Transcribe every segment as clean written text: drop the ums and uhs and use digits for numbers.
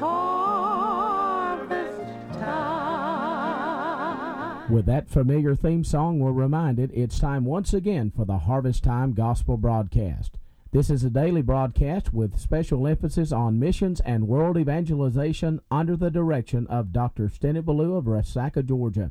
harvest time. With that familiar theme song, we're reminded it's time once again for the Harvest Time Gospel Broadcast. This is a daily broadcast with special emphasis on missions and world evangelization under the direction of Dr. Stennett Ballou of Resaca, Georgia.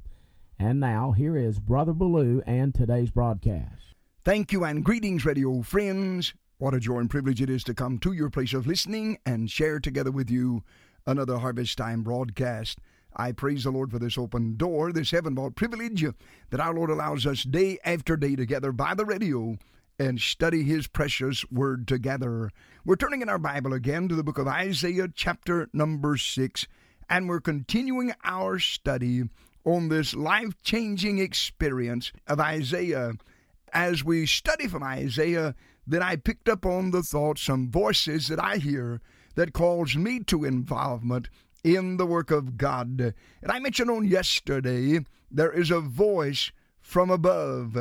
And now, here is Brother Ballou and today's broadcast. Thank you and greetings, radio friends. What a joy and privilege it is to come to your place of listening and share together with you another Harvest Time broadcast. I praise the Lord for this open door, this heaven-bought privilege that our Lord allows us day after day together by the radio and study His precious Word together. We're turning in our Bible again to the book of Isaiah, chapter number 6, and we're continuing our study on this life-changing experience of Isaiah. As we study from Isaiah, then I picked up on the thought, some voices that I hear that calls me to involvement in the work of God. And I mentioned on yesterday, there is a voice from above.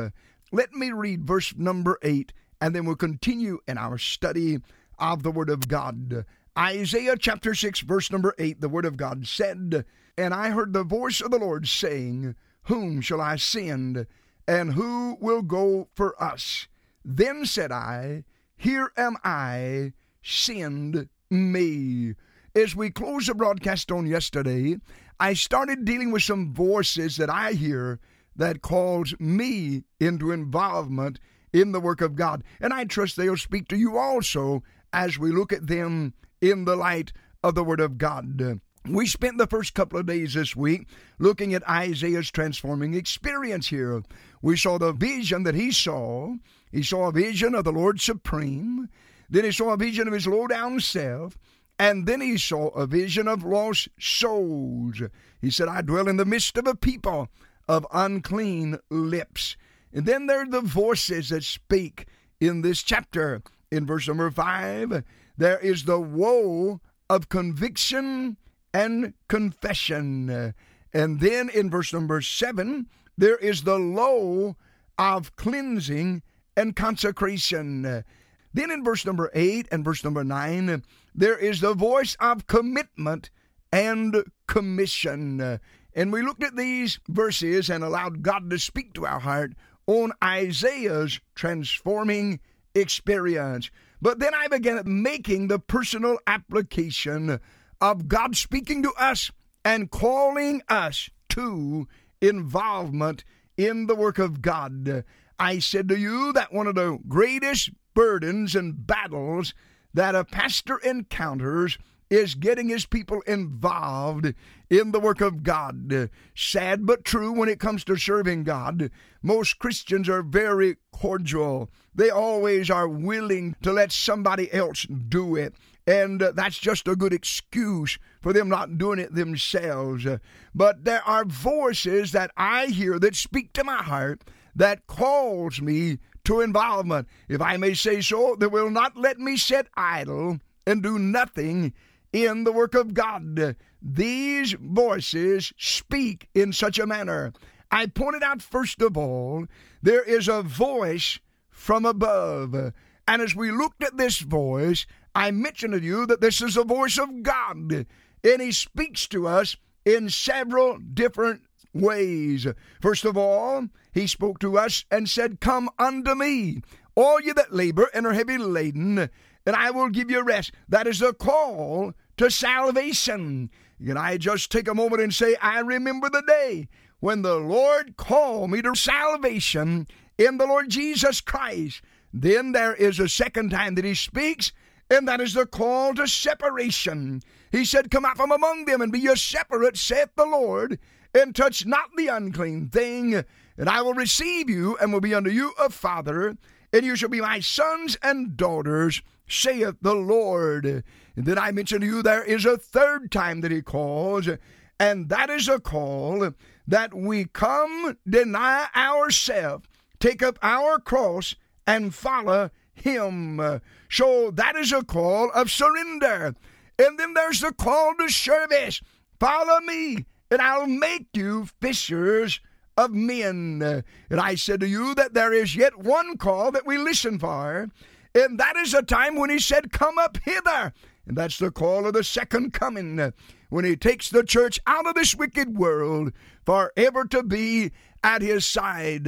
Let me read verse number 8, and then we'll continue in our study of the Word of God. Isaiah chapter 6, verse number 8, the Word of God said, "And I heard the voice of the Lord saying, Whom shall I send, and who will go for us? Then said I, Here am I, send me." As we close the broadcast on yesterday, I started dealing with some voices that I hear that calls me into involvement in the work of God. And I trust they'll speak to you also as we look at them in the light of the Word of God. We spent the first couple of days this week looking at Isaiah's transforming experience here. We saw the vision that he saw. He saw a vision of the Lord Supreme. Then he saw a vision of his low-down self. And then he saw a vision of lost souls. He said, "I dwell in the midst of a people of unclean lips." And then there are the voices that speak in this chapter. In verse number 5, there is the woe of conviction and confession. And then in verse number 7, there is the low of cleansing and consecration. Then in verse number 8 and verse number 9, there is the voice of commitment and commission. And we looked at these verses and allowed God to speak to our heart on Isaiah's transforming experience. But then I began making the personal application of God speaking to us and calling us to involvement in the work of God. I said to you that one of the greatest burdens and battles that a pastor encounters is getting his people involved in the work of God. Sad but true, when it comes to serving God, most Christians are very cordial. They always are willing to let somebody else do it. And that's just a good excuse for them not doing it themselves. But there are voices that I hear that speak to my heart that calls me to involvement. If I may say so, they will not let me sit idle and do nothing in the work of God. These voices speak in such a manner. I pointed out, first of all, there is a voice from above. And as we looked at this voice, I mentioned to you that this is the voice of God, and He speaks to us in several different ways. First of all, He spoke to us and said, "Come unto me, all you that labor and are heavy laden, and I will give you rest." That is the call to salvation. Can I just take a moment and say, I remember the day when the Lord called me to salvation in the Lord Jesus Christ. Then there is a second time that He speaks, and that is the call to separation. He said, "Come out from among them and be ye separate, saith the Lord, and touch not the unclean thing, and I will receive you, and will be unto you a father, and you shall be my sons and daughters, saith the Lord." And then I mentioned to you there is a third time that He calls, and that is a call that we come, deny ourselves, take up our cross, and follow Him. So that is a call of surrender. And then there's the call to service. "Follow me, and I'll make you fishers of men." And I said to you that there is yet one call that we listen for, and that is a time when He said, "Come up hither." And that's the call of the second coming, when he takes the church out of this wicked world forever to be at his side.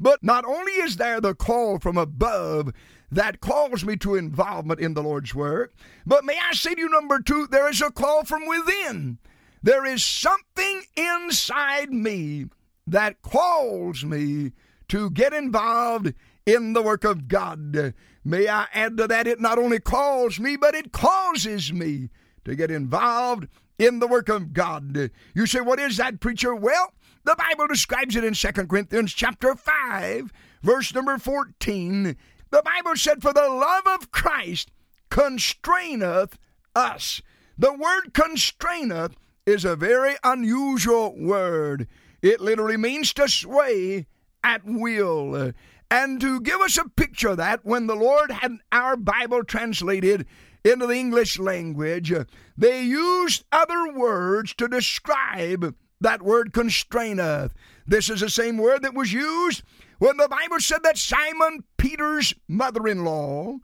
But not only is there the call from above that calls me to involvement in the Lord's work, but may I say to you, number two, there is a call from within. There is something inside me that calls me to get involved in the work of God. May I add to that, it not only calls me, but it causes me to get involved in the work of God. You say, what is that, preacher? Well, the Bible describes it in 2 Corinthians chapter 5, verse number 14. The Bible said, for the love of Christ constraineth us. The word constraineth is a very unusual word. It literally means to sway at will. And to give us a picture of that, when the Lord had our Bible translated into the English language, they used other words to describe that word constraineth. This is the same word that was used when the Bible said that Simon Peter's mother-in-law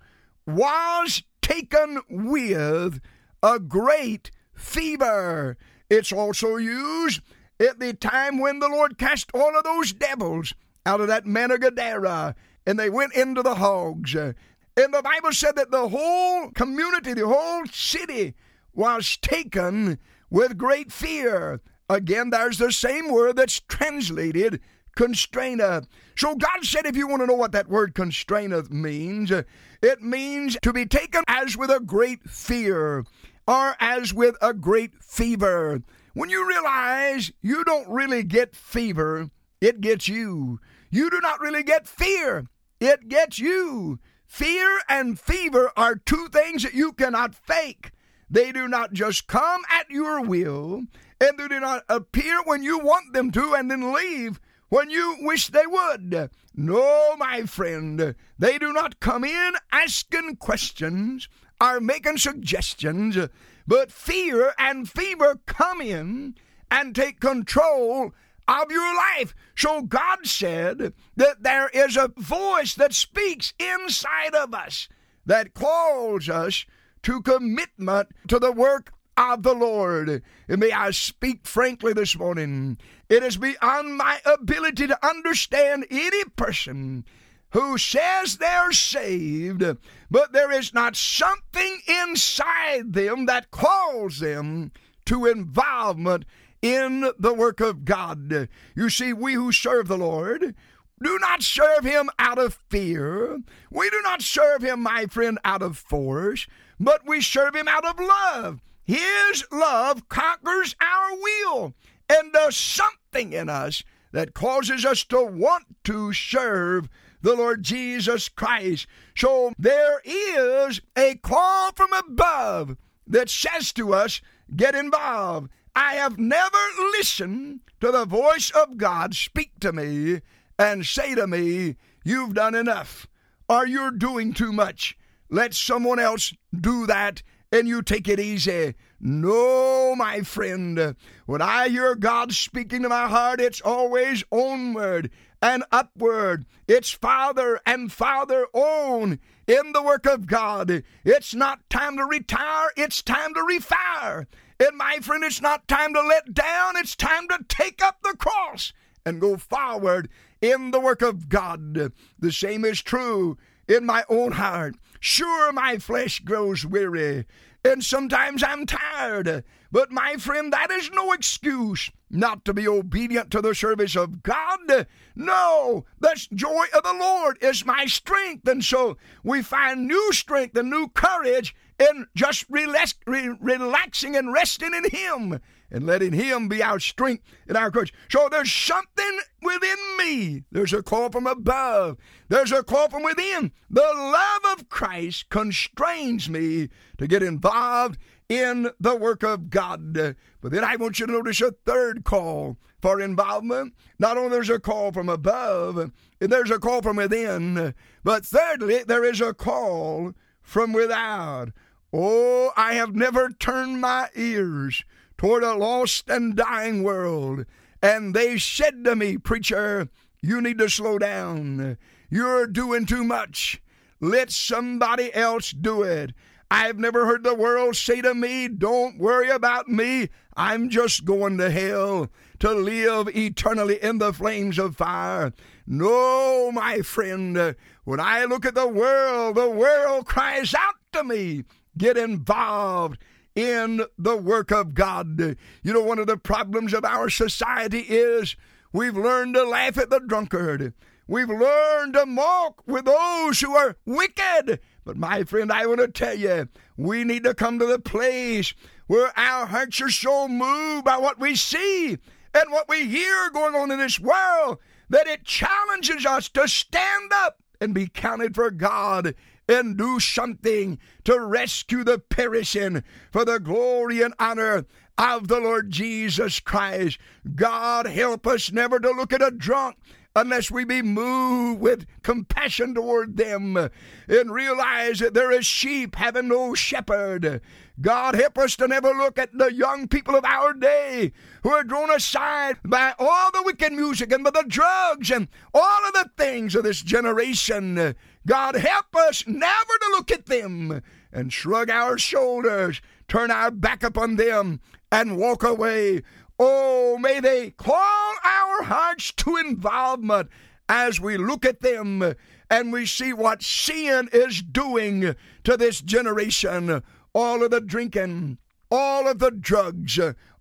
was taken with a great fever. It's also used at the time when the Lord cast all of those devils out of that man of Gadara, and they went into the hogs. And the Bible said that the whole community, the whole city, was taken with great fear. Again, there's the same word that's translated constraineth. So God said, if you want to know what that word constraineth means, it means to be taken as with a great fear, or as with a great fever. When you realize you don't really get fever, it gets you. You do not really get fear. It gets you. Fear and fever are two things that you cannot fake. They do not just come at your will, and they do not appear when you want them to and then leave when you wish they would. No, my friend, they do not come in asking questions or making suggestions, but fear and fever come in and take control of your life. So God said that there is a voice that speaks inside of us that calls us to commitment to the work of the Lord. And may I speak frankly this morning, it is beyond my ability to understand any person who says they're saved, but there is not something inside them that calls them to involvement in the work of God. You see, we who serve the Lord do not serve him out of fear. We do not serve him, my friend, out of force, but we serve him out of love. His love conquers our will and does something in us that causes us to want to serve the Lord Jesus Christ. So there is a call from above that says to us, get involved. I have never listened to the voice of God speak to me and say to me, you've done enough, or you're doing too much. Let someone else do that and you take it easy. No, my friend, when I hear God speaking to my heart, it's always onward and upward. It's farther and farther on in the work of God. It's not time to retire, it's time to refire. And my friend, it's not time to let down, it's time to take up the cross and go forward in the work of God. The same is true in my own heart. Sure, my flesh grows weary, and sometimes I'm tired, but my friend, that is no excuse not to be obedient to the service of God. No, the joy of the Lord is my strength, and so we find new strength and new courage in just relaxing and resting in Him and letting Him be our strength and our courage. So there's something within me. There's a call from above. There's a call from within. The love of Christ constrains me to get involved in the work of God. But then I want you to notice a third call for involvement. Not only there's a call from above, there's a call from within, but thirdly, there is a call from without. Oh, I have never turned my ears toward a lost and dying world, and they said to me, preacher, you need to slow down. You're doing too much. Let somebody else do it. I've never heard the world say to me, don't worry about me. I'm just going to hell to live eternally in the flames of fire. No, my friend, when I look at the world cries out to me, get involved in the work of God. You know, one of the problems of our society is we've learned to laugh at the drunkard. We've learned to mock with those who are wicked. But my friend, I want to tell you, we need to come to the place where our hearts are so moved by what we see and what we hear going on in this world that it challenges us to stand up and be counted for God and do something to rescue the perishing for the glory and honor of the Lord Jesus Christ. God help us never to look at a drunk unless we be moved with compassion toward them and realize that they're as sheep having no shepherd. God help us to never look at the young people of our day who are drawn aside by all the wicked music and by the drugs and all of the things of this generation. God help us never to look at them and shrug our shoulders, turn our back upon them, and walk away. Oh, may they call our hearts to involvement as we look at them and we see what sin is doing to this generation. All of the drinking, all of the drugs,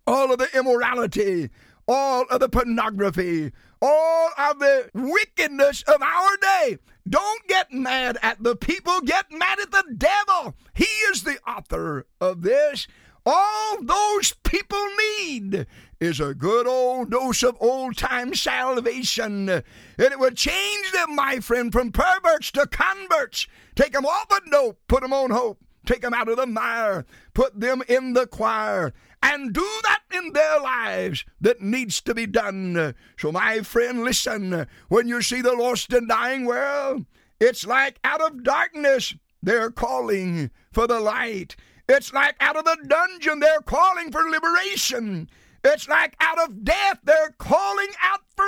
all of the immorality, all of the pornography, all of the wickedness of our day. Don't get mad at the people. Get mad at the devil. He is the author of this. All those people need is a good old dose of old-time salvation. And it would change them, my friend, from perverts to converts. Take them off of dope, put them on hope. Take them out of the mire, put them in the choir, and do that in their lives that needs to be done. So, my friend, listen, when you see the lost and dying world, it's like out of darkness they're calling for the light. It's like out of the dungeon, they're calling for liberation. It's like out of death, they're calling out for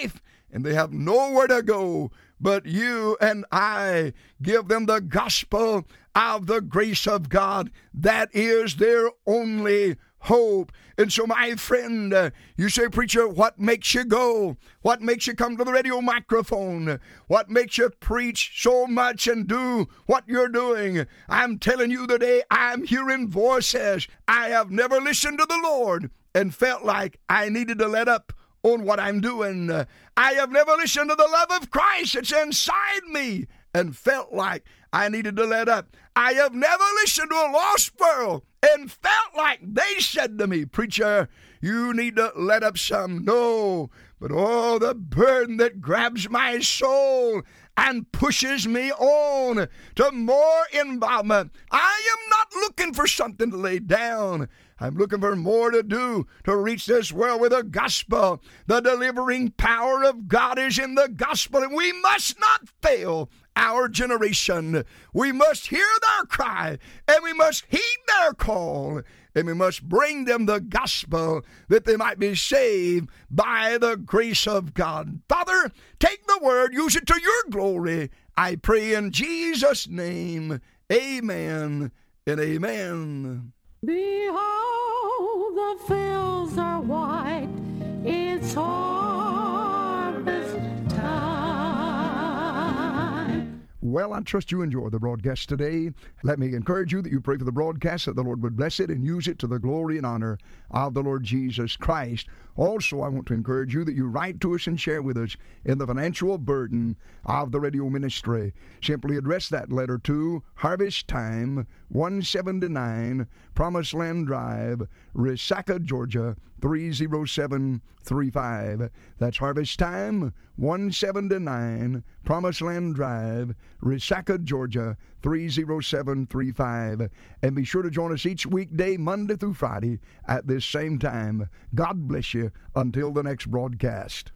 life. And they have nowhere to go but you and I. Give them the gospel of the grace of God. That is their only hope. And so, my friend, you say, preacher, what makes you go? What makes you come to the radio microphone? What makes you preach so much and do what you're doing? I'm telling you today, I'm hearing voices. I have never listened to the Lord and felt like I needed to let up on what I'm doing. I have never listened to the love of Christ that's inside me and felt like I needed to let up. I have never listened to a lost world and felt like they said to me, preacher, you need to let up some. No, but oh, the burden that grabs my soul and pushes me on to more involvement. I am not looking for something to lay down. I'm looking for more to do to reach this world with the gospel. The delivering power of God is in the gospel, and we must not fail our generation. We must hear their cry, and we must heed their call, and we must bring them the gospel that they might be saved by the grace of God. Father, take the word, use it to your glory. I pray in Jesus' name, amen and amen. Behold, the fields are white, it's harvest time. Well, I trust you enjoy the broadcast today. Let me encourage you that you pray for the broadcast, that the Lord would bless it and use it to the glory and honor of the Lord Jesus Christ. Also, I want to encourage you that you write to us and share with us in the financial burden of the radio ministry. Simply address that letter to Harvest Time, 179 Promised Land Drive, Resaca, Georgia, 30735. That's Harvest Time, 179 Promised Land Drive, Resaca, Georgia, 30735. And be sure to join us each weekday, Monday through Friday, at this same time. God bless you until the next broadcast.